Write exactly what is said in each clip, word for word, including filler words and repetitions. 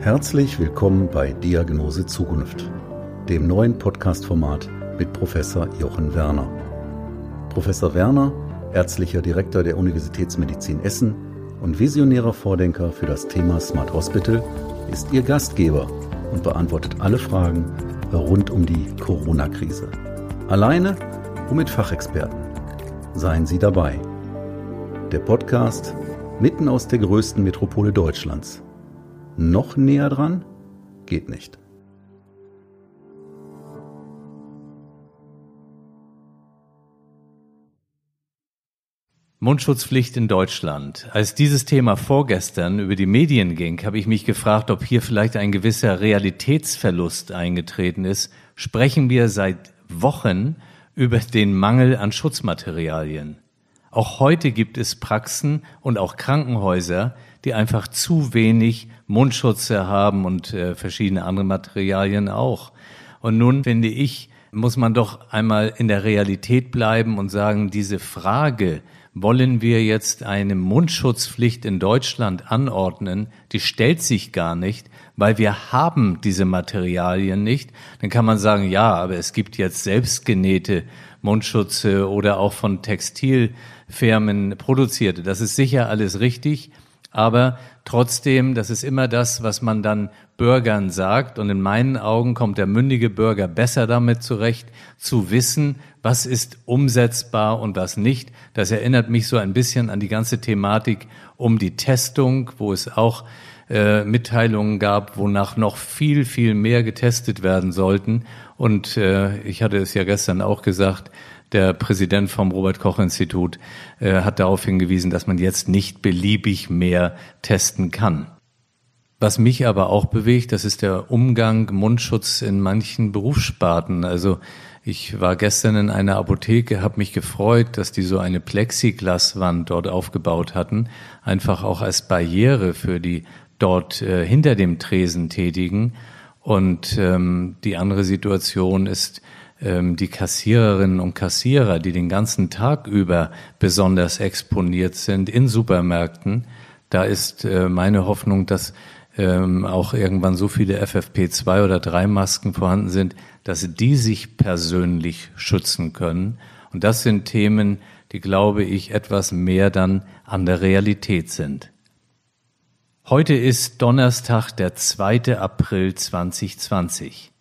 Herzlich willkommen bei Diagnose Zukunft, dem neuen Podcast-Format mit Professor Jochen Werner. Professor Werner, ärztlicher Direktor der Universitätsmedizin Essen und visionärer Vordenker für das Thema Smart Hospital, ist Ihr Gastgeber und beantwortet alle Fragen rund um die Corona-Krise. Alleine und mit Fachexperten. Seien Sie dabei. Der Podcast mitten aus der größten Metropole Deutschlands. Noch näher dran? Geht nicht. Mundschutzpflicht in Deutschland. Als dieses Thema vorgestern über die Medien ging, habe ich mich gefragt, ob hier vielleicht ein gewisser Realitätsverlust eingetreten ist. Sprechen wir seit Wochen über den Mangel an Schutzmaterialien. Auch heute gibt es Praxen und auch Krankenhäuser, die einfach zu wenig Mundschutze haben und äh, verschiedene andere Materialien auch. Und nun finde ich, muss man doch einmal in der Realität bleiben und sagen, diese Frage, wollen wir jetzt eine Mundschutzpflicht in Deutschland anordnen, die stellt sich gar nicht, weil wir haben diese Materialien nicht. Dann kann man sagen, ja, aber es gibt jetzt selbstgenähte Mundschutze oder auch von Textilfirmen produzierte. Das ist sicher alles richtig, aber trotzdem, das ist immer das, was man dann Bürgern sagt. Und in meinen Augen kommt der mündige Bürger besser damit zurecht, zu wissen, was ist umsetzbar und was nicht. Das erinnert mich so ein bisschen an die ganze Thematik um die Testung, wo es auch äh, Mitteilungen gab, wonach noch viel, viel mehr getestet werden sollten. Und äh, ich hatte es ja gestern auch gesagt, der Präsident vom Robert-Koch-Institut äh, hat darauf hingewiesen, dass man jetzt nicht beliebig mehr testen kann. Was mich aber auch bewegt, das ist der Umgang Mundschutz in manchen Berufssparten. Also ich war gestern in einer Apotheke, habe mich gefreut, dass die so eine Plexiglaswand dort aufgebaut hatten, einfach auch als Barriere für die dort äh, hinter dem Tresen Tätigen. Und ähm, die andere Situation ist, die Kassiererinnen und Kassierer, die den ganzen Tag über besonders exponiert sind in Supermärkten. Da ist meine Hoffnung, dass auch irgendwann so viele F F P zwei oder drei Masken vorhanden sind, dass die sich persönlich schützen können. Und das sind Themen, die, glaube ich, etwas mehr dann an der Realität sind. Heute ist Donnerstag, der zweite April zweitausendzwanzig.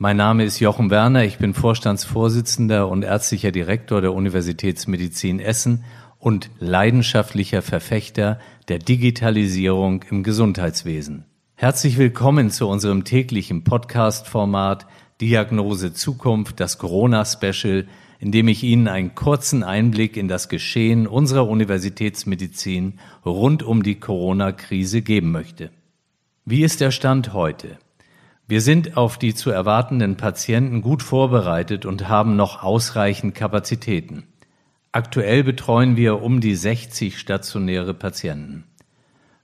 Mein Name ist Jochen Werner, ich bin Vorstandsvorsitzender und ärztlicher Direktor der Universitätsmedizin Essen und leidenschaftlicher Verfechter der Digitalisierung im Gesundheitswesen. Herzlich willkommen zu unserem täglichen Podcast-Format Diagnose Zukunft, das Corona-Special, in dem ich Ihnen einen kurzen Einblick in das Geschehen unserer Universitätsmedizin rund um die Corona-Krise geben möchte. Wie ist der Stand heute? Wir sind auf die zu erwartenden Patienten gut vorbereitet und haben noch ausreichend Kapazitäten. Aktuell betreuen wir um die sechzig stationäre Patienten.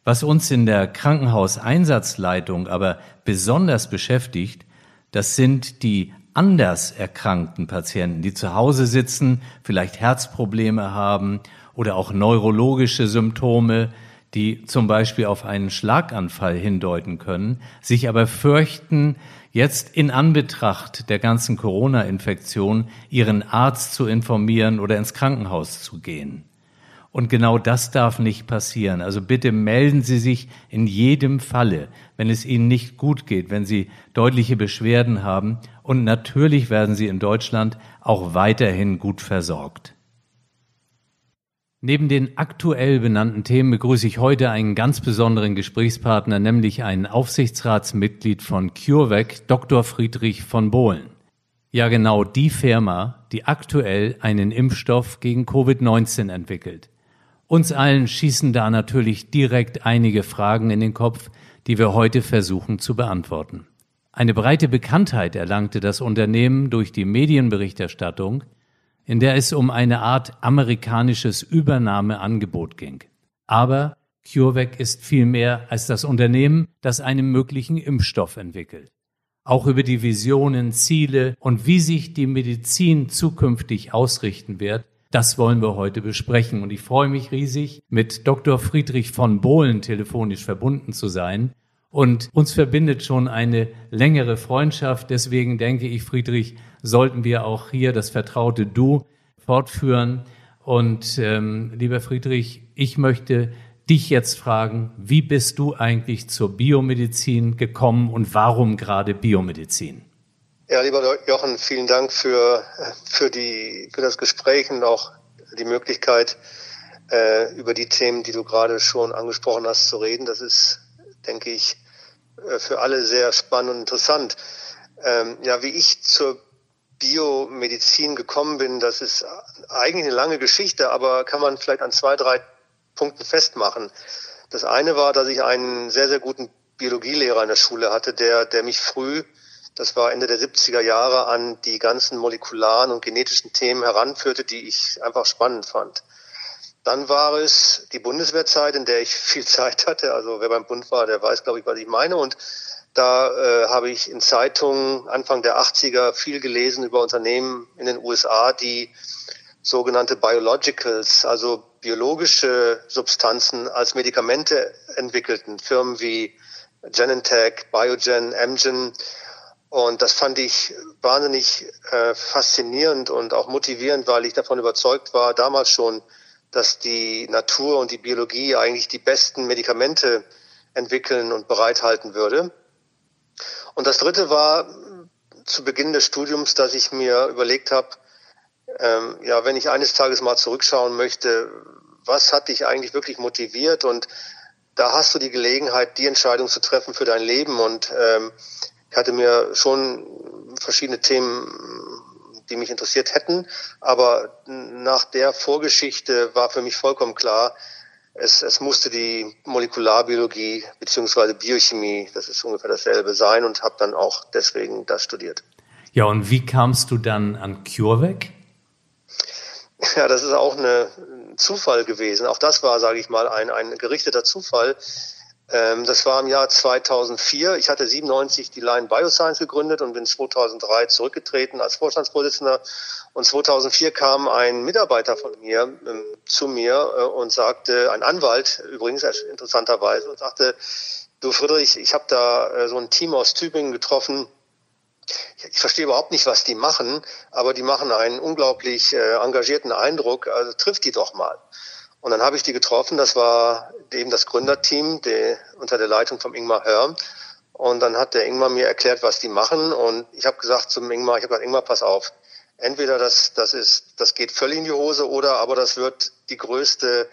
Was uns in der Krankenhauseinsatzleitung aber besonders beschäftigt, das sind die anders erkrankten Patienten, die zu Hause sitzen, vielleicht Herzprobleme haben oder auch neurologische Symptome, die zum Beispiel auf einen Schlaganfall hindeuten können, sich aber fürchten, jetzt in Anbetracht der ganzen Corona-Infektion ihren Arzt zu informieren oder ins Krankenhaus zu gehen. Und genau das darf nicht passieren. Also bitte melden Sie sich in jedem Falle, wenn es Ihnen nicht gut geht, wenn Sie deutliche Beschwerden haben. Und natürlich werden Sie in Deutschland auch weiterhin gut versorgt. Neben den aktuell benannten Themen begrüße ich heute einen ganz besonderen Gesprächspartner, nämlich ein Aufsichtsratsmitglied von CureVac, Doktor Friedrich von Bohlen. Ja, genau die Firma, die aktuell einen Impfstoff gegen Covid neunzehn entwickelt. Uns allen schießen da natürlich direkt einige Fragen in den Kopf, die wir heute versuchen zu beantworten. Eine breite Bekanntheit erlangte das Unternehmen durch die Medienberichterstattung, in der es um eine Art amerikanisches Übernahmeangebot ging. Aber CureVac ist viel mehr als das Unternehmen, das einen möglichen Impfstoff entwickelt. Auch über die Visionen, Ziele und wie sich die Medizin zukünftig ausrichten wird, das wollen wir heute besprechen. Und ich freue mich riesig, mit Doktor Friedrich von Bohlen telefonisch verbunden zu sein, Und uns verbindet schon eine längere Freundschaft. Deswegen denke ich, Friedrich, sollten wir auch hier das vertraute Du fortführen. Und ähm, lieber Friedrich, ich möchte dich jetzt fragen, wie bist du eigentlich zur Biomedizin gekommen und warum gerade Biomedizin? Ja, lieber Jochen, vielen Dank für, für, die, für das Gespräch und auch die Möglichkeit, äh, über die Themen, die du gerade schon angesprochen hast, zu reden. Das ist, denke ich, für alle sehr spannend und interessant. Ähm, ja, wie ich zur Biomedizin gekommen bin, das ist eigentlich eine lange Geschichte, aber kann man vielleicht an zwei, drei Punkten festmachen. Das eine war, dass ich einen sehr, sehr guten Biologielehrer in der Schule hatte, der, der mich früh, das war Ende der siebziger Jahre, an die ganzen molekularen und genetischen Themen heranführte, die ich einfach spannend fand. Dann war es die Bundeswehrzeit, in der ich viel Zeit hatte. Also wer beim Bund war, der weiß, glaube ich, was ich meine. Und da äh, habe ich in Zeitungen Anfang der achtziger viel gelesen über Unternehmen in den U S A, die sogenannte Biologicals, also biologische Substanzen als Medikamente entwickelten. Firmen wie Genentech, Biogen, Amgen. Und das fand ich wahnsinnig äh, faszinierend und auch motivierend, weil ich davon überzeugt war, damals schon, dass die Natur und die Biologie eigentlich die besten Medikamente entwickeln und bereithalten würde. Und das Dritte war zu Beginn des Studiums, dass ich mir überlegt habe, ähm, ja, wenn ich eines Tages mal zurückschauen möchte, was hat dich eigentlich wirklich motiviert? Und da hast du die Gelegenheit, die Entscheidung zu treffen für dein Leben. Und ähm, Ich hatte mir schon verschiedene Themen, die mich interessiert hätten, aber nach der Vorgeschichte war für mich vollkommen klar, es, es musste die Molekularbiologie bzw. Biochemie, das ist ungefähr dasselbe, sein, und habe dann auch deswegen das studiert. Ja, und wie kamst du dann an CureVac? Ja, das ist auch ein Zufall gewesen. Auch das war, sage ich mal, ein, ein gerichteter Zufall. Das war im Jahr zweitausendvier. Ich hatte siebenundneunzig die Lion Bioscience gegründet und bin zweitausenddrei zurückgetreten als Vorstandsvorsitzender. Und zweitausendvier kam ein Mitarbeiter von mir äh, zu mir äh, und sagte, ein Anwalt übrigens interessanterweise, und sagte, du Friedrich, ich habe da äh, so ein Team aus Tübingen getroffen. Ich, ich verstehe überhaupt nicht, was die machen, aber die machen einen unglaublich äh, engagierten Eindruck. Also triff die doch mal. Und dann habe ich die getroffen, das war eben das Gründerteam die, unter der Leitung von Ingmar Hörn. Und dann hat der Ingmar mir erklärt, was die machen. Und ich habe gesagt zum Ingmar, ich habe gesagt, Ingmar, pass auf. Entweder das, das, ist, das geht völlig in die Hose, oder aber das wird die größte,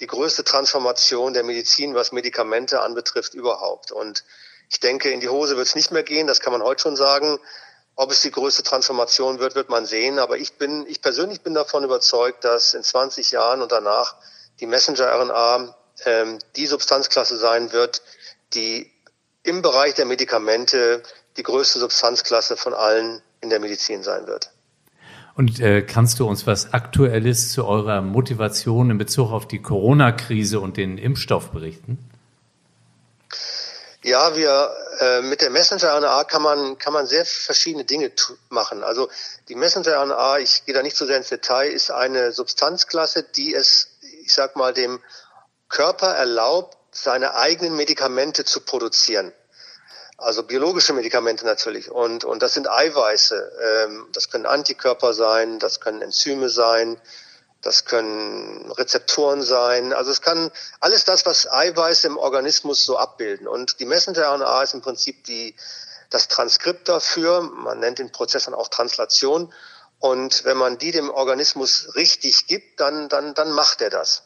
die größte Transformation der Medizin, was Medikamente anbetrifft, überhaupt. Und ich denke, in die Hose wird es nicht mehr gehen, das kann man heute schon sagen. Ob es die größte Transformation wird, wird man sehen. Aber ich bin, ich persönlich bin davon überzeugt, dass in zwanzig Jahren und danach die Messenger-R N A ähm, die Substanzklasse sein wird, die im Bereich der Medikamente die größte Substanzklasse von allen in der Medizin sein wird. Und äh, kannst du uns was Aktuelles zu eurer Motivation in Bezug auf die Corona-Krise und den Impfstoff berichten? Ja, wir äh, mit der Messenger-R N A kann man kann man sehr verschiedene Dinge t- machen. Also die Messenger-R N A, ich gehe da nicht so sehr ins Detail, ist eine Substanzklasse, die es, ich sag mal, dem Körper erlaubt, seine eigenen Medikamente zu produzieren. Also biologische Medikamente natürlich. Und und das sind Eiweiße. Ähm, das können Antikörper sein, das können Enzyme sein. Das können Rezeptoren sein. Also es kann alles das, was Eiweiß im Organismus so abbilden. Und die Messenger-R N A ist im Prinzip die, das Transkript dafür. Man nennt den Prozess dann auch Translation. Und wenn man die dem Organismus richtig gibt, dann, dann, dann macht er das.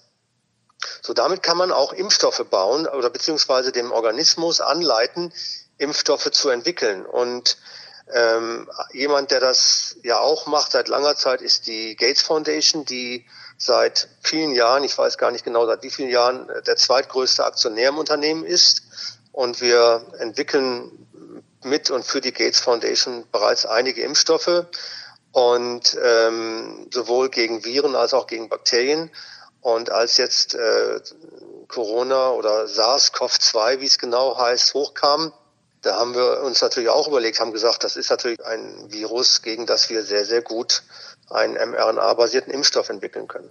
So, damit kann man auch Impfstoffe bauen oder beziehungsweise dem Organismus anleiten, Impfstoffe zu entwickeln. Und Ähm, jemand, der das ja auch macht seit langer Zeit, ist die Gates Foundation, die seit vielen Jahren, ich weiß gar nicht genau seit wie vielen Jahren, der zweitgrößte Aktionär im Unternehmen ist. Und wir entwickeln mit und für die Gates Foundation bereits einige Impfstoffe, und ähm, sowohl gegen Viren als auch gegen Bakterien. Und als jetzt äh, Corona oder SARS-C o V zwei, wie es genau heißt, hochkam, da haben wir uns natürlich auch überlegt, haben gesagt, das ist natürlich ein Virus, gegen das wir sehr, sehr gut einen mRNA-basierten Impfstoff entwickeln können.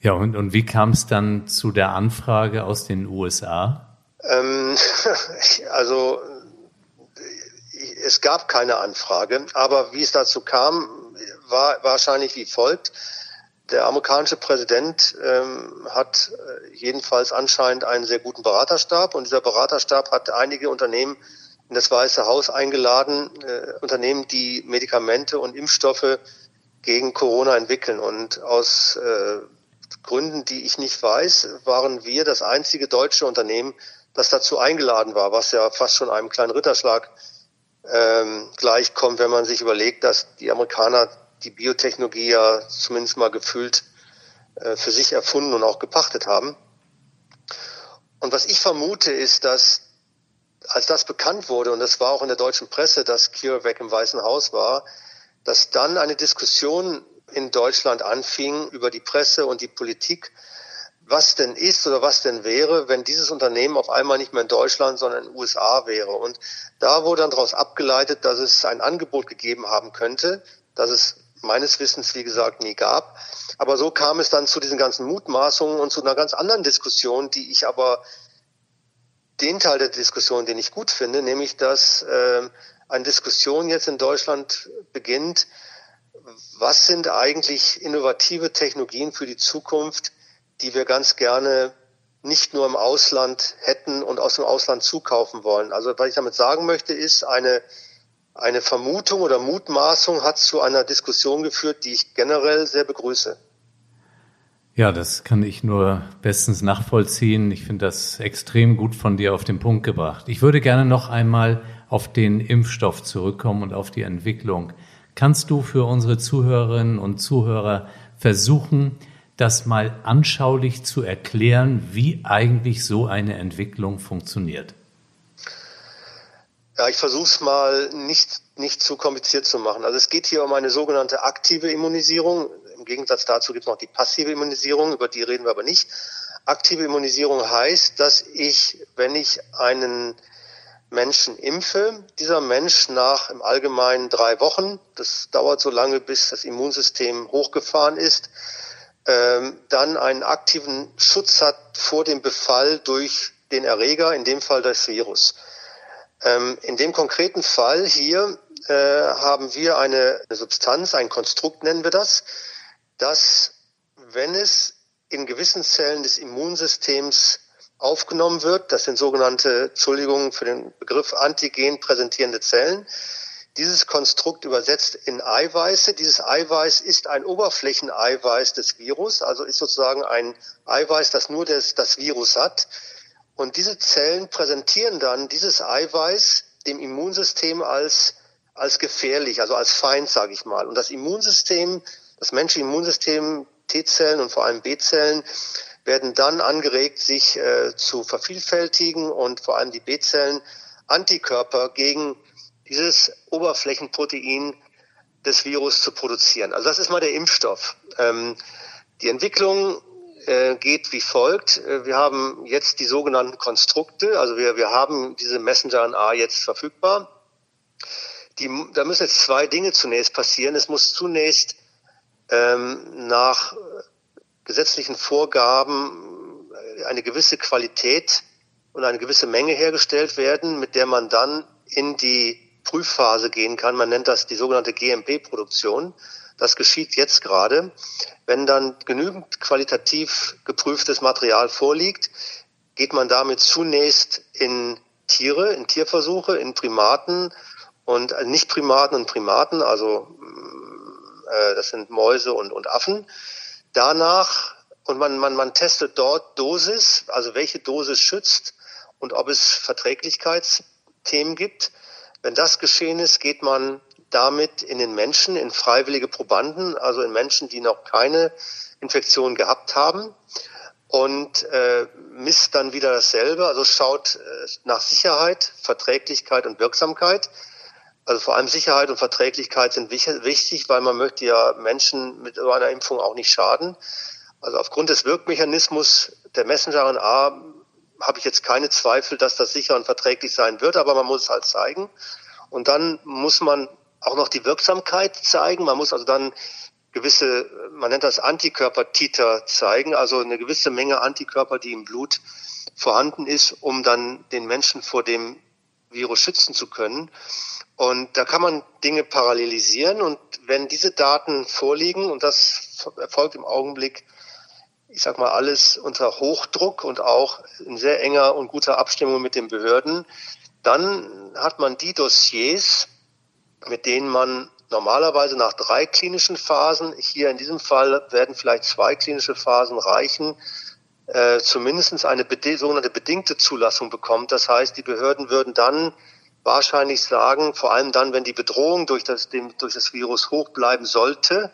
Ja, und, und wie kam es dann zu der Anfrage aus den U S A? Ähm, also es gab keine Anfrage, aber wie es dazu kam, war wahrscheinlich wie folgt. Der amerikanische Präsident ähm, hat jedenfalls anscheinend einen sehr guten Beraterstab, und dieser Beraterstab hat einige Unternehmen in das Weiße Haus eingeladen, äh, Unternehmen, die Medikamente und Impfstoffe gegen Corona entwickeln. Und aus äh, Gründen, die ich nicht weiß, waren wir das einzige deutsche Unternehmen, das dazu eingeladen war, was ja fast schon einem kleinen Ritterschlag ähm, gleichkommt, wenn man sich überlegt, dass die Amerikaner die Biotechnologie ja zumindest mal gefühlt äh, für sich erfunden und auch gepachtet haben. Und was ich vermute ist, dass als das bekannt wurde, und das war auch in der deutschen Presse, dass CureVac im Weißen Haus war, dass dann eine Diskussion in Deutschland anfing über die Presse und die Politik, was denn ist oder was denn wäre, wenn dieses Unternehmen auf einmal nicht mehr in Deutschland, sondern in den U S A wäre. Und da wurde dann daraus abgeleitet, dass es ein Angebot gegeben haben könnte, dass es meines Wissens, wie gesagt, nie gab. Aber so kam es dann zu diesen ganzen Mutmaßungen und zu einer ganz anderen Diskussion, die ich aber, den Teil der Diskussion, den ich gut finde, nämlich, dass äh, eine Diskussion jetzt in Deutschland beginnt, was sind eigentlich innovative Technologien für die Zukunft, die wir ganz gerne nicht nur im Ausland hätten und aus dem Ausland zukaufen wollen. Also was ich damit sagen möchte, ist, eine Eine Vermutung oder Mutmaßung hat zu einer Diskussion geführt, die ich generell sehr begrüße. Ja, das kann ich nur bestens nachvollziehen. Ich finde das extrem gut von dir auf den Punkt gebracht. Ich würde gerne noch einmal auf den Impfstoff zurückkommen und auf die Entwicklung. Kannst du für unsere Zuhörerinnen und Zuhörer versuchen, das mal anschaulich zu erklären, wie eigentlich so eine Entwicklung funktioniert? Ja, ich versuche es mal nicht nicht zu kompliziert zu machen. Also es geht hier um eine sogenannte aktive Immunisierung. Im Gegensatz dazu gibt es noch die passive Immunisierung, über die reden wir aber nicht. Aktive Immunisierung heißt, dass ich, wenn ich einen Menschen impfe, dieser Mensch nach im Allgemeinen drei Wochen, das dauert so lange, bis das Immunsystem hochgefahren ist, ähm, dann einen aktiven Schutz hat vor dem Befall durch den Erreger, in dem Fall das Virus. In dem konkreten Fall hier äh, haben wir eine Substanz, ein Konstrukt nennen wir das, das, wenn es in gewissen Zellen des Immunsystems aufgenommen wird, das sind sogenannte, Entschuldigung für den Begriff, Antigen präsentierende Zellen, dieses Konstrukt übersetzt in Eiweiße. Dieses Eiweiß ist ein Oberflächeneiweiß des Virus, also ist sozusagen ein Eiweiß, das nur das, das Virus hat. Und diese Zellen präsentieren dann dieses Eiweiß dem Immunsystem als als gefährlich, also als Feind, sage ich mal. Und das Immunsystem, das menschliche Immunsystem, T-Zellen und vor allem B-Zellen, werden dann angeregt, sich äh, zu vervielfältigen, und vor allem die B-Zellen Antikörper gegen dieses Oberflächenprotein des Virus zu produzieren. Also das ist mal der Impfstoff. Ähm, die Entwicklung geht wie folgt. Wir haben jetzt die sogenannten Konstrukte, also wir, wir haben diese Messenger-R N A jetzt verfügbar. Die, da müssen jetzt zwei Dinge zunächst passieren. Es muss zunächst ähm, nach gesetzlichen Vorgaben eine gewisse Qualität und eine gewisse Menge hergestellt werden, mit der man dann in die Prüfphase gehen kann. Man nennt das die sogenannte G M P-Produktion. Das geschieht jetzt gerade. Wenn dann genügend qualitativ geprüftes Material vorliegt, geht man damit zunächst in Tiere, in Tierversuche, in Primaten und äh, nicht Primaten und Primaten, also äh, das sind Mäuse und, und Affen. Danach, und man, man, man testet dort Dosis, also welche Dosis schützt und ob es Verträglichkeitsthemen gibt. Wenn das geschehen ist, geht man damit in den Menschen, in freiwillige Probanden, also in Menschen, die noch keine Infektion gehabt haben, und äh, misst dann wieder dasselbe, also schaut äh, nach Sicherheit, Verträglichkeit und Wirksamkeit. Also vor allem Sicherheit und Verträglichkeit sind wichtig, weil man möchte ja Menschen mit einer Impfung auch nicht schaden. Also aufgrund des Wirkmechanismus der Messenger-R N A habe ich jetzt keine Zweifel, dass das sicher und verträglich sein wird, aber man muss es halt zeigen. Und dann muss man auch noch die Wirksamkeit zeigen. Man muss also dann gewisse, man nennt das Antikörpertiter zeigen, also eine gewisse Menge Antikörper, die im Blut vorhanden ist, um dann den Menschen vor dem Virus schützen zu können. Und da kann man Dinge parallelisieren. Und wenn diese Daten vorliegen, und das erfolgt im Augenblick, ich sag mal, alles unter Hochdruck und auch in sehr enger und guter Abstimmung mit den Behörden, dann hat man die Dossiers, mit denen man normalerweise nach drei klinischen Phasen, hier in diesem Fall werden vielleicht zwei klinische Phasen reichen, äh, zumindest eine bed- sogenannte bedingte Zulassung bekommt. Das heißt, die Behörden würden dann wahrscheinlich sagen, vor allem dann, wenn die Bedrohung durch das, dem, durch das Virus hoch bleiben sollte,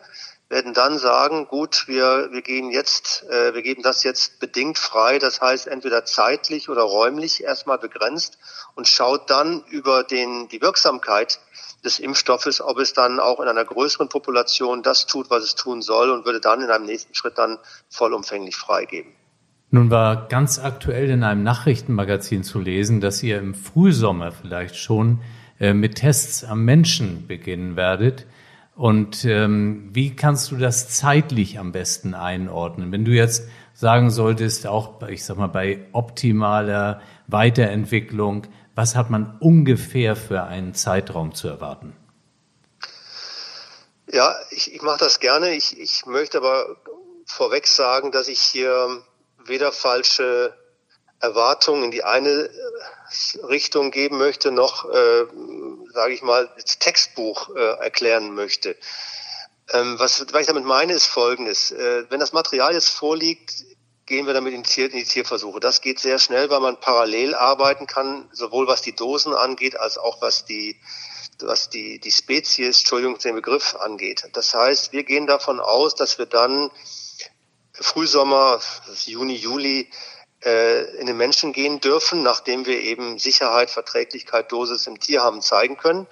werden dann sagen, gut, wir, wir gehen jetzt, äh, wir geben das jetzt bedingt frei, das heißt entweder zeitlich oder räumlich erstmal begrenzt und schaut dann über den, die Wirksamkeit des Impfstoffes, ob es dann auch in einer größeren Population das tut, was es tun soll, und würde dann in einem nächsten Schritt dann vollumfänglich freigeben. Nun war ganz aktuell in einem Nachrichtenmagazin zu lesen, dass ihr im Frühsommer vielleicht schon äh, mit Tests am Menschen beginnen werdet. Und ähm, wie kannst du das zeitlich am besten einordnen? Wenn du jetzt sagen solltest, auch, ich sag mal, bei optimaler Weiterentwicklung, was hat man ungefähr für einen Zeitraum zu erwarten? Ja, ich, ich mache das gerne. Ich, ich möchte aber vorweg sagen, dass ich hier weder falsche Erwartungen in die eine Richtung geben möchte, noch, äh, sage ich mal, das Textbuch äh, erklären möchte. Ähm, was, was ich damit meine, ist Folgendes. Äh, wenn das Material jetzt vorliegt, gehen wir damit in die, Tier, in die Tierversuche. Das geht sehr schnell, weil man parallel arbeiten kann, sowohl was die Dosen angeht, als auch was die, was die, die Spezies, Entschuldigung, den Begriff angeht. Das heißt, wir gehen davon aus, dass wir dann Frühsommer, Juni, Juli, in den Menschen gehen dürfen, nachdem wir eben Sicherheit, Verträglichkeit, Dosis im Tier haben zeigen können.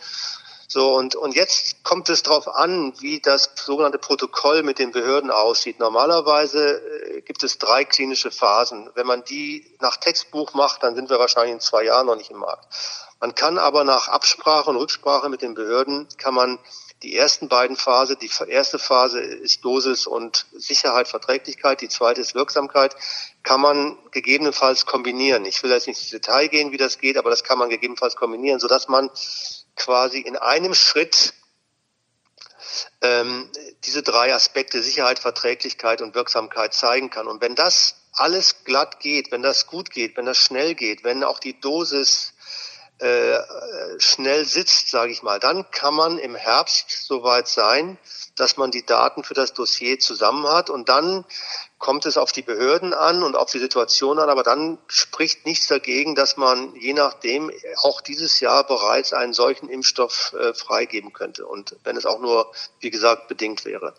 So, und, und jetzt kommt es darauf an, wie das sogenannte Protokoll mit den Behörden aussieht. Normalerweise gibt es drei klinische Phasen. Wenn man die nach Textbuch macht, dann sind wir wahrscheinlich in zwei Jahren noch nicht im Markt. Man kann aber nach Absprache und Rücksprache mit den Behörden, kann man die ersten beiden Phasen, die erste Phase ist Dosis und Sicherheit, Verträglichkeit, die zweite ist Wirksamkeit, kann man gegebenenfalls kombinieren. Ich will jetzt nicht ins Detail gehen, wie das geht, aber das kann man gegebenenfalls kombinieren, sodass man quasi in einem Schritt ähm, diese drei Aspekte Sicherheit, Verträglichkeit und Wirksamkeit zeigen kann. Und wenn das alles glatt geht, wenn das gut geht, wenn das schnell geht, wenn auch die Dosis schnell sitzt, sage ich mal, dann kann man im Herbst soweit sein, dass man die Daten für das Dossier zusammen hat, und dann kommt es auf die Behörden an und auf die Situation an, aber dann spricht nichts dagegen, dass man je nachdem auch dieses Jahr bereits einen solchen Impfstoff äh, freigeben könnte, und wenn es auch nur, wie gesagt, bedingt wäre.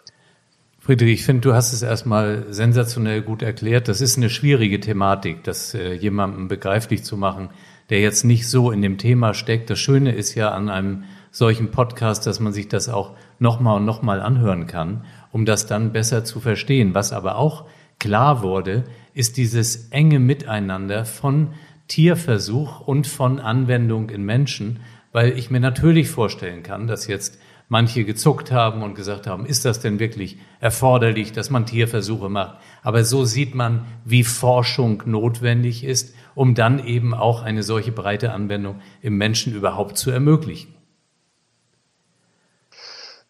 Friedrich, ich finde, du hast es erstmal sensationell gut erklärt. Das ist eine schwierige Thematik, das äh, jemandem begreiflich zu machen, der jetzt nicht so in dem Thema steckt. Das Schöne ist ja an einem solchen Podcast, dass man sich das auch nochmal und nochmal anhören kann, um das dann besser zu verstehen. Was aber auch klar wurde, ist dieses enge Miteinander von Tierversuch und von Anwendung in Menschen, weil ich mir natürlich vorstellen kann, dass jetzt manche gezuckt haben und gesagt haben, ist das denn wirklich erforderlich, dass man Tierversuche macht? Aber so sieht man, wie Forschung notwendig ist, um dann eben auch eine solche breite Anwendung im Menschen überhaupt zu ermöglichen.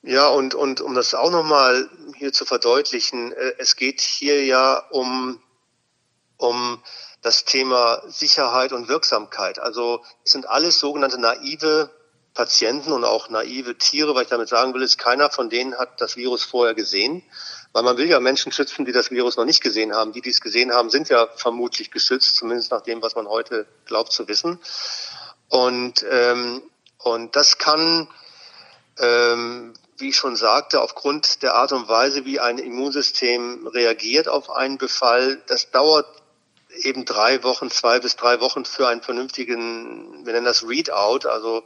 Ja, und, und um das auch nochmal hier zu verdeutlichen, es geht hier ja um, um das Thema Sicherheit und Wirksamkeit. Also es sind alles sogenannte naive Patienten und auch naive Tiere, weil ich damit sagen will, ist, keiner von denen hat das Virus vorher gesehen, weil man will ja Menschen schützen, die das Virus noch nicht gesehen haben. Die, die es gesehen haben, sind ja vermutlich geschützt, zumindest nach dem, was man heute glaubt zu wissen. Und ähm, und das kann, ähm, wie ich schon sagte, aufgrund der Art und Weise, wie ein Immunsystem reagiert auf einen Befall, das dauert eben drei Wochen, zwei bis drei Wochen für einen vernünftigen, wir nennen das Readout, also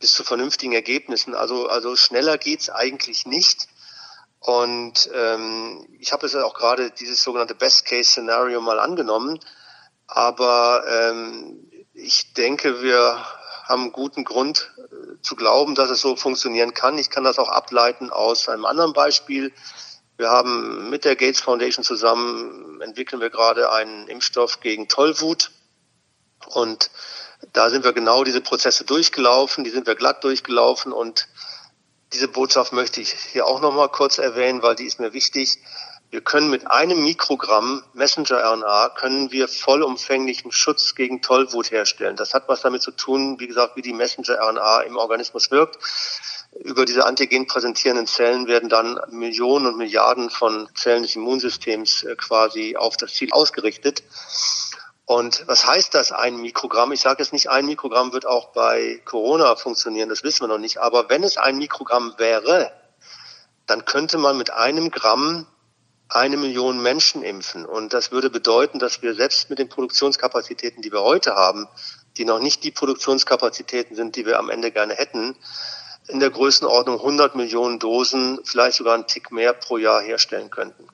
bis zu vernünftigen Ergebnissen. Also also schneller geht's eigentlich nicht. Und ähm, ich habe jetzt auch gerade dieses sogenannte Best-Case-Szenario mal angenommen. Aber ähm, ich denke, wir haben guten Grund zu glauben, dass es so funktionieren kann. Ich kann das auch ableiten aus einem anderen Beispiel. Wir haben mit der Gates Foundation zusammen, entwickeln wir gerade einen Impfstoff gegen Tollwut. Und da sind wir genau diese Prozesse durchgelaufen, die sind wir glatt durchgelaufen. Und diese Botschaft möchte ich hier auch noch mal kurz erwähnen, weil die ist mir wichtig. Wir können mit einem Mikrogramm Messenger-R N A können wir vollumfänglichen Schutz gegen Tollwut herstellen. Das hat was damit zu tun, wie gesagt, wie die Messenger-R N A im Organismus wirkt. Über diese antigen präsentierenden Zellen werden dann Millionen und Milliarden von Zellen des Immunsystems quasi auf das Ziel ausgerichtet. Und was heißt das, ein Mikrogramm? Ich sage jetzt nicht, ein Mikrogramm wird auch bei Corona funktionieren, das wissen wir noch nicht. Aber wenn es ein Mikrogramm wäre, dann könnte man mit einem Gramm eine Million Menschen impfen. Und das würde bedeuten, dass wir selbst mit den Produktionskapazitäten, die wir heute haben, die noch nicht die Produktionskapazitäten sind, die wir am Ende gerne hätten, in der Größenordnung hundert Millionen Dosen, vielleicht sogar einen Tick mehr pro Jahr herstellen könnten.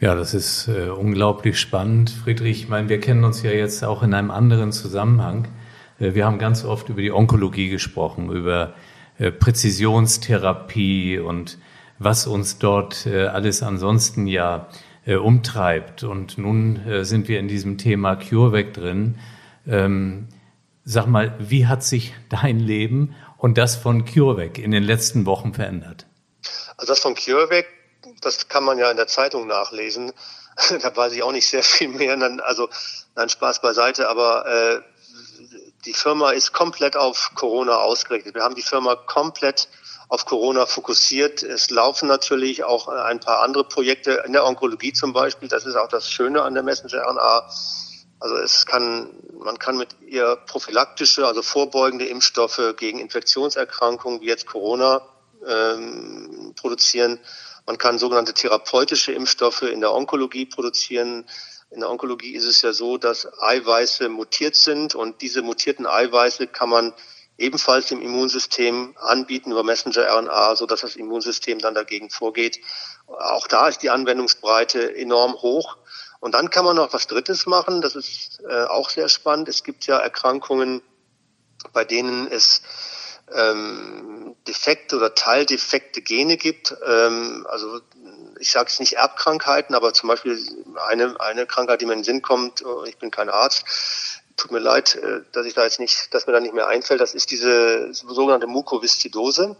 Ja, das ist äh, unglaublich spannend, Friedrich. Ich meine, wir kennen uns ja jetzt auch in einem anderen Zusammenhang. Äh, wir haben ganz oft über die Onkologie gesprochen, über äh, Präzisionstherapie und was uns dort äh, alles ansonsten ja äh, umtreibt. Und nun äh, sind wir in diesem Thema CureVac drin. Ähm, sag mal, wie hat sich dein Leben und das von CureVac in den letzten Wochen verändert? Also das von CureVac, das kann man ja in der Zeitung nachlesen. Da weiß ich auch nicht sehr viel mehr. Also, nein, Spaß beiseite, aber äh, die Firma ist komplett auf Corona ausgerichtet. Wir haben die Firma komplett auf Corona fokussiert. Es laufen natürlich auch ein paar andere Projekte in der Onkologie zum Beispiel. Das ist auch das Schöne an der Messenger-R N A. Also es kann, man kann mit ihr prophylaktische, also vorbeugende Impfstoffe gegen Infektionserkrankungen wie jetzt Corona ähm, produzieren. Man kann sogenannte therapeutische Impfstoffe in der Onkologie produzieren. In der Onkologie ist es ja so, dass Eiweiße mutiert sind und diese mutierten Eiweiße kann man ebenfalls im Immunsystem anbieten über Messenger-R N A, sodass das Immunsystem dann dagegen vorgeht. Auch da ist die Anwendungsbreite enorm hoch. Und dann kann man noch was Drittes machen, das ist äh, auch sehr spannend. Es gibt ja Erkrankungen, bei denen es ähm, defekte oder teildefekte Gene gibt. Ähm, also ich sage es nicht Erbkrankheiten, aber zum Beispiel eine, eine Krankheit, die mir in den Sinn kommt, ich bin kein Arzt, tut mir leid, dass ich da jetzt nicht, dass mir da nicht mehr einfällt. Das ist diese sogenannte Mukoviszidose.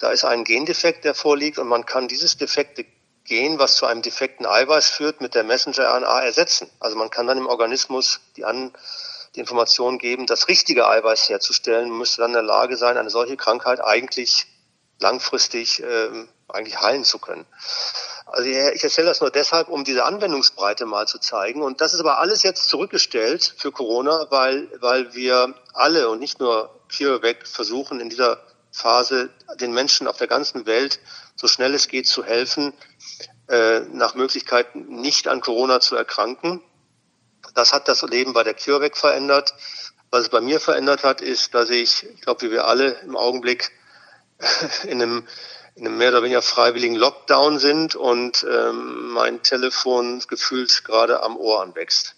Da ist ein Gendefekt, der vorliegt und man kann dieses defekte Gen, was zu einem defekten Eiweiß führt, mit der Messenger-R N A ersetzen. Also man kann dann im Organismus die, An- die Information geben, das richtige Eiweiß herzustellen, müsste dann in der Lage sein, eine solche Krankheit eigentlich langfristig ähm, eigentlich heilen zu können. Also ich erzähle das nur deshalb, um diese Anwendungsbreite mal zu zeigen. Und das ist aber alles jetzt zurückgestellt für Corona, weil weil wir alle und nicht nur CureVac versuchen, in dieser Phase den Menschen auf der ganzen Welt so schnell es geht zu helfen, äh, nach Möglichkeiten nicht an Corona zu erkranken. Das hat das Leben bei der CureVac verändert. Was es bei mir verändert hat, ist, dass ich, ich glaube, wie wir alle im Augenblick in einem in einem mehr oder weniger freiwilligen Lockdown sind und ähm, mein Telefon gefühlt gerade am Ohr anwächst.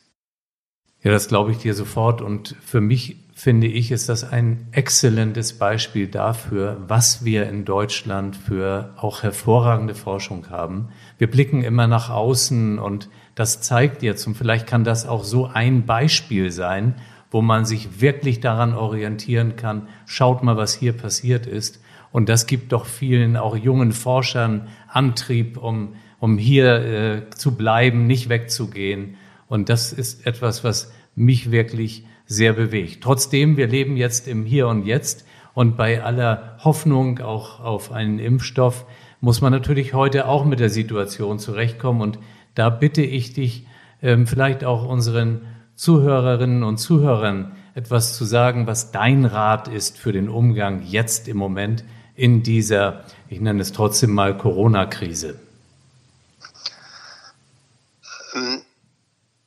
Ja, das glaube ich dir sofort. Und für mich, finde ich, ist das ein exzellentes Beispiel dafür, was wir in Deutschland für auch hervorragende Forschung haben. Wir blicken immer nach außen und das zeigt jetzt, und vielleicht kann das auch so ein Beispiel sein, wo man sich wirklich daran orientieren kann, schaut mal, was hier passiert ist. Und das gibt doch vielen, auch jungen Forschern, Antrieb, um, um hier äh, zu bleiben, nicht wegzugehen. Und das ist etwas, was mich wirklich sehr bewegt. Trotzdem, wir leben jetzt im Hier und Jetzt. Und bei aller Hoffnung auch auf einen Impfstoff muss man natürlich heute auch mit der Situation zurechtkommen. Und da bitte ich dich, ähm, vielleicht auch unseren Zuhörerinnen und Zuhörern etwas zu sagen, was dein Rat ist für den Umgang jetzt im Moment in dieser, ich nenne es trotzdem mal, Corona-Krise?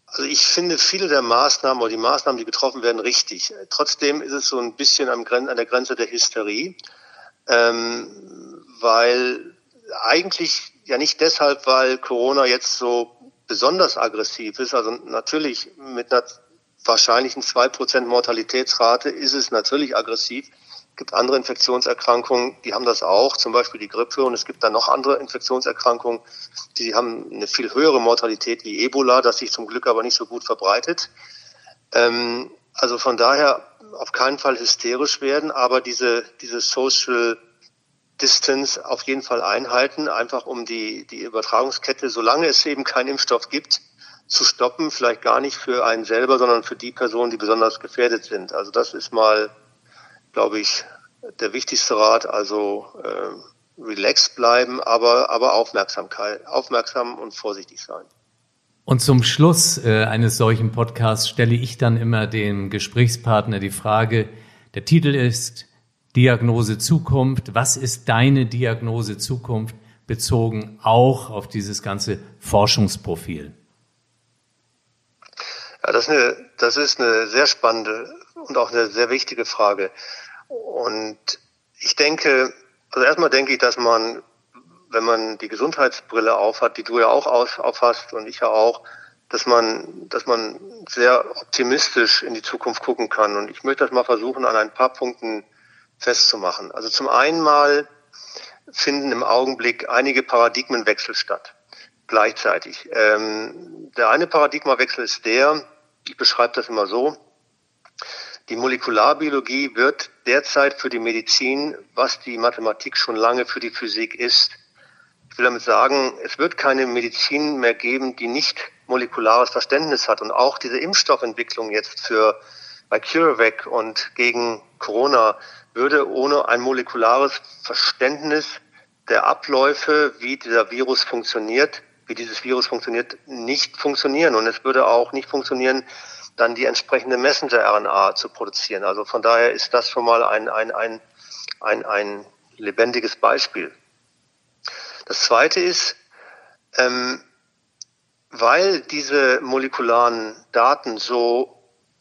Also ich finde viele der Maßnahmen oder die Maßnahmen, die getroffen werden, richtig. Trotzdem ist es so ein bisschen an der Grenze der Hysterie, weil eigentlich ja nicht deshalb, weil Corona jetzt so besonders aggressiv ist, also natürlich mit einer wahrscheinlich ein zwei Prozent Mortalitätsrate ist es natürlich aggressiv. Es gibt andere Infektionserkrankungen, die haben das auch, zum Beispiel die Grippe. Und es gibt dann noch andere Infektionserkrankungen, die haben eine viel höhere Mortalität wie Ebola, das sich zum Glück aber nicht so gut verbreitet. Ähm, also von daher auf keinen Fall hysterisch werden, aber diese, diese Social Distance auf jeden Fall einhalten, einfach um die, die Übertragungskette, solange es eben keinen Impfstoff gibt, zu stoppen. Vielleicht gar nicht für einen selber, sondern für die Personen, die besonders gefährdet sind. Also das ist mal, glaube ich, der wichtigste Rat. Also äh, relaxed bleiben, aber, aber Aufmerksamkeit, aufmerksam und vorsichtig sein. Und zum Schluss äh, eines solchen Podcasts stelle ich dann immer dem Gesprächspartner die Frage, der Titel ist Diagnose Zukunft. Was ist deine Diagnose Zukunft bezogen auch auf dieses ganze Forschungsprofil? Ja, das ist eine, das ist eine sehr spannende und auch eine sehr wichtige Frage. Und ich denke, also erstmal denke ich, dass man, wenn man die Gesundheitsbrille aufhat, die du ja auch aufhast und ich ja auch, dass man, dass man sehr optimistisch in die Zukunft gucken kann. Und ich möchte das mal versuchen, an ein paar Punkten festzumachen. Also zum einen mal finden im Augenblick einige Paradigmenwechsel statt, gleichzeitig. Ähm, der eine Paradigmenwechsel ist der, ich beschreibe das immer so, die Molekularbiologie wird derzeit für die Medizin, was die Mathematik schon lange für die Physik ist. Ich will damit sagen, es wird keine Medizin mehr geben, die nicht molekulares Verständnis hat. Und auch diese Impfstoffentwicklung jetzt für bei CureVac und gegen Corona würde ohne ein molekulares Verständnis der Abläufe, wie dieser Virus funktioniert, wie dieses Virus funktioniert, nicht funktionieren. Und es würde auch nicht funktionieren, dann die entsprechende Messenger-R N A zu produzieren. Also von daher ist das schon mal ein, ein, ein, ein, ein lebendiges Beispiel. Das Zweite ist, ähm, weil diese molekularen Daten so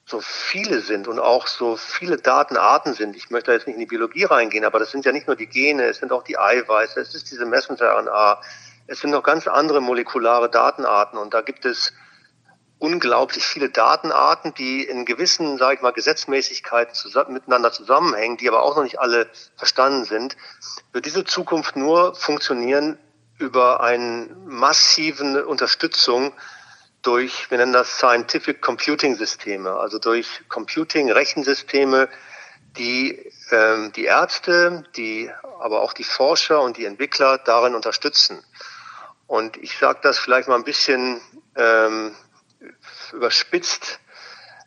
so viele sind und auch so viele Datenarten sind. Ich möchte da jetzt nicht in die Biologie reingehen, aber das sind ja nicht nur die Gene, es sind auch die Eiweiße, es ist diese Messenger-R N A, es sind noch ganz andere molekulare Datenarten und da gibt es unglaublich viele Datenarten, die in gewissen, sage ich mal, Gesetzmäßigkeiten zusammen, miteinander zusammenhängen, die aber auch noch nicht alle verstanden sind. Wird diese Zukunft nur funktionieren über eine massive Unterstützung durch, wir nennen das Scientific Computing Systeme, also durch Computing Rechensysteme, die ähm, die Ärzte, die aber auch die Forscher und die Entwickler darin unterstützen. Und ich sage das vielleicht mal ein bisschen ähm, überspitzt,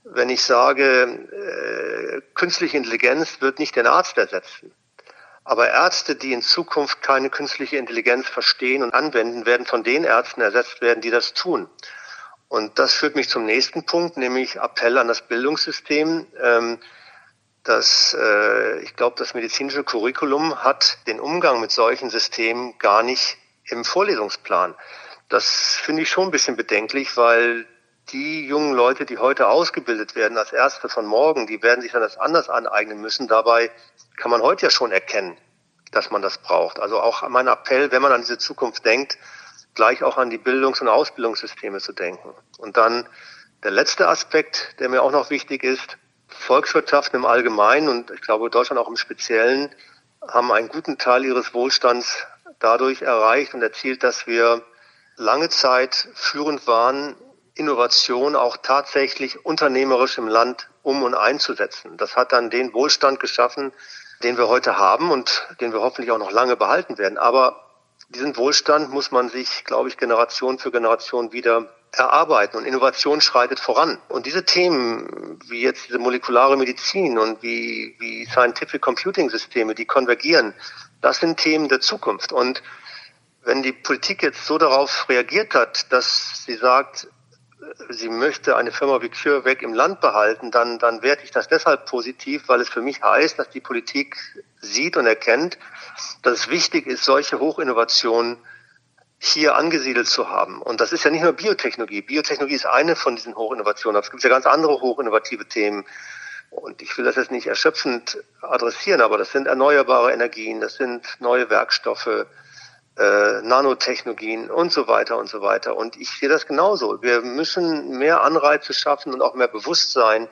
wenn ich sage, äh, künstliche Intelligenz wird nicht den Arzt ersetzen. Aber Ärzte, die in Zukunft keine künstliche Intelligenz verstehen und anwenden, werden von den Ärzten ersetzt werden, die das tun. Und das führt mich zum nächsten Punkt, nämlich Appell an das Bildungssystem. Das, ich glaube, das medizinische Curriculum hat den Umgang mit solchen Systemen gar nicht im Vorlesungsplan. Das finde ich schon ein bisschen bedenklich, weil die jungen Leute, die heute ausgebildet werden als Ärzte von morgen, die werden sich dann das anders aneignen müssen. Dabei kann man heute ja schon erkennen, dass man das braucht. Also auch mein Appell, wenn man an diese Zukunft denkt, gleich auch an die Bildungs- und Ausbildungssysteme zu denken. Und dann der letzte Aspekt, der mir auch noch wichtig ist, Volkswirtschaften im Allgemeinen und ich glaube Deutschland auch im Speziellen haben einen guten Teil ihres Wohlstands dadurch erreicht und erzielt, dass wir lange Zeit führend waren, Innovation auch tatsächlich unternehmerisch im Land um- und einzusetzen. Das hat dann den Wohlstand geschaffen, den wir heute haben und den wir hoffentlich auch noch lange behalten werden. Aber diesen Wohlstand muss man sich, glaube ich, Generation für Generation wieder erarbeiten. Und Innovation schreitet voran. Und diese Themen, wie jetzt diese molekulare Medizin und wie, wie Scientific Computing Systeme, die konvergieren, das sind Themen der Zukunft. Und wenn die Politik jetzt so darauf reagiert hat, dass sie sagt, sie möchte eine Firma wie CureVac im Land behalten, dann, dann werte ich das deshalb positiv, weil es für mich heißt, dass die Politik sieht und erkennt, dass es wichtig ist, solche Hochinnovationen hier angesiedelt zu haben. Und das ist ja nicht nur Biotechnologie. Biotechnologie ist eine von diesen Hochinnovationen. Es gibt ja ganz andere hochinnovative Themen. Und ich will das jetzt nicht erschöpfend adressieren, aber das sind erneuerbare Energien, das sind neue Werkstoffe, Äh, Nanotechnologien und so weiter und so weiter. Und ich sehe das genauso. Wir müssen mehr Anreize schaffen und auch mehr Bewusstsein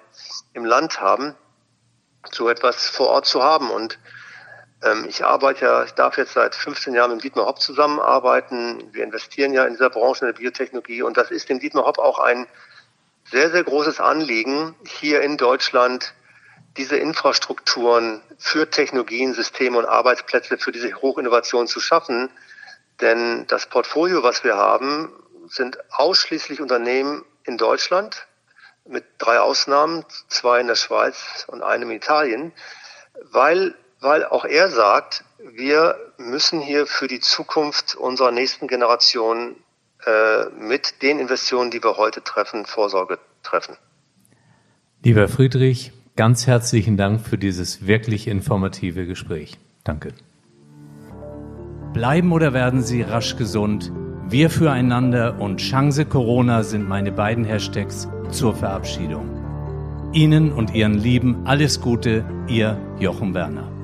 im Land haben, so etwas vor Ort zu haben. Und ähm, ich arbeite ja, ich darf jetzt seit fünfzehn Jahren mit Dietmar Hopp zusammenarbeiten. Wir investieren ja in dieser Branche, in der Biotechnologie. Und das ist dem Dietmar Hopp auch ein sehr, sehr großes Anliegen, hier in Deutschland diese Infrastrukturen für Technologien, Systeme und Arbeitsplätze für diese Hochinnovation zu schaffen. Denn das Portfolio, was wir haben, sind ausschließlich Unternehmen in Deutschland mit drei Ausnahmen, zwei in der Schweiz und einem in Italien, weil, weil auch er sagt, wir müssen hier für die Zukunft unserer nächsten Generation äh, mit den Investitionen, die wir heute treffen, Vorsorge treffen. Lieber Friedrich, ganz herzlichen Dank für dieses wirklich informative Gespräch. Danke. Bleiben oder werden Sie rasch gesund? Wir füreinander und Chance Corona sind meine beiden Hashtags zur Verabschiedung. Ihnen und Ihren Lieben alles Gute, Ihr Jochen Werner.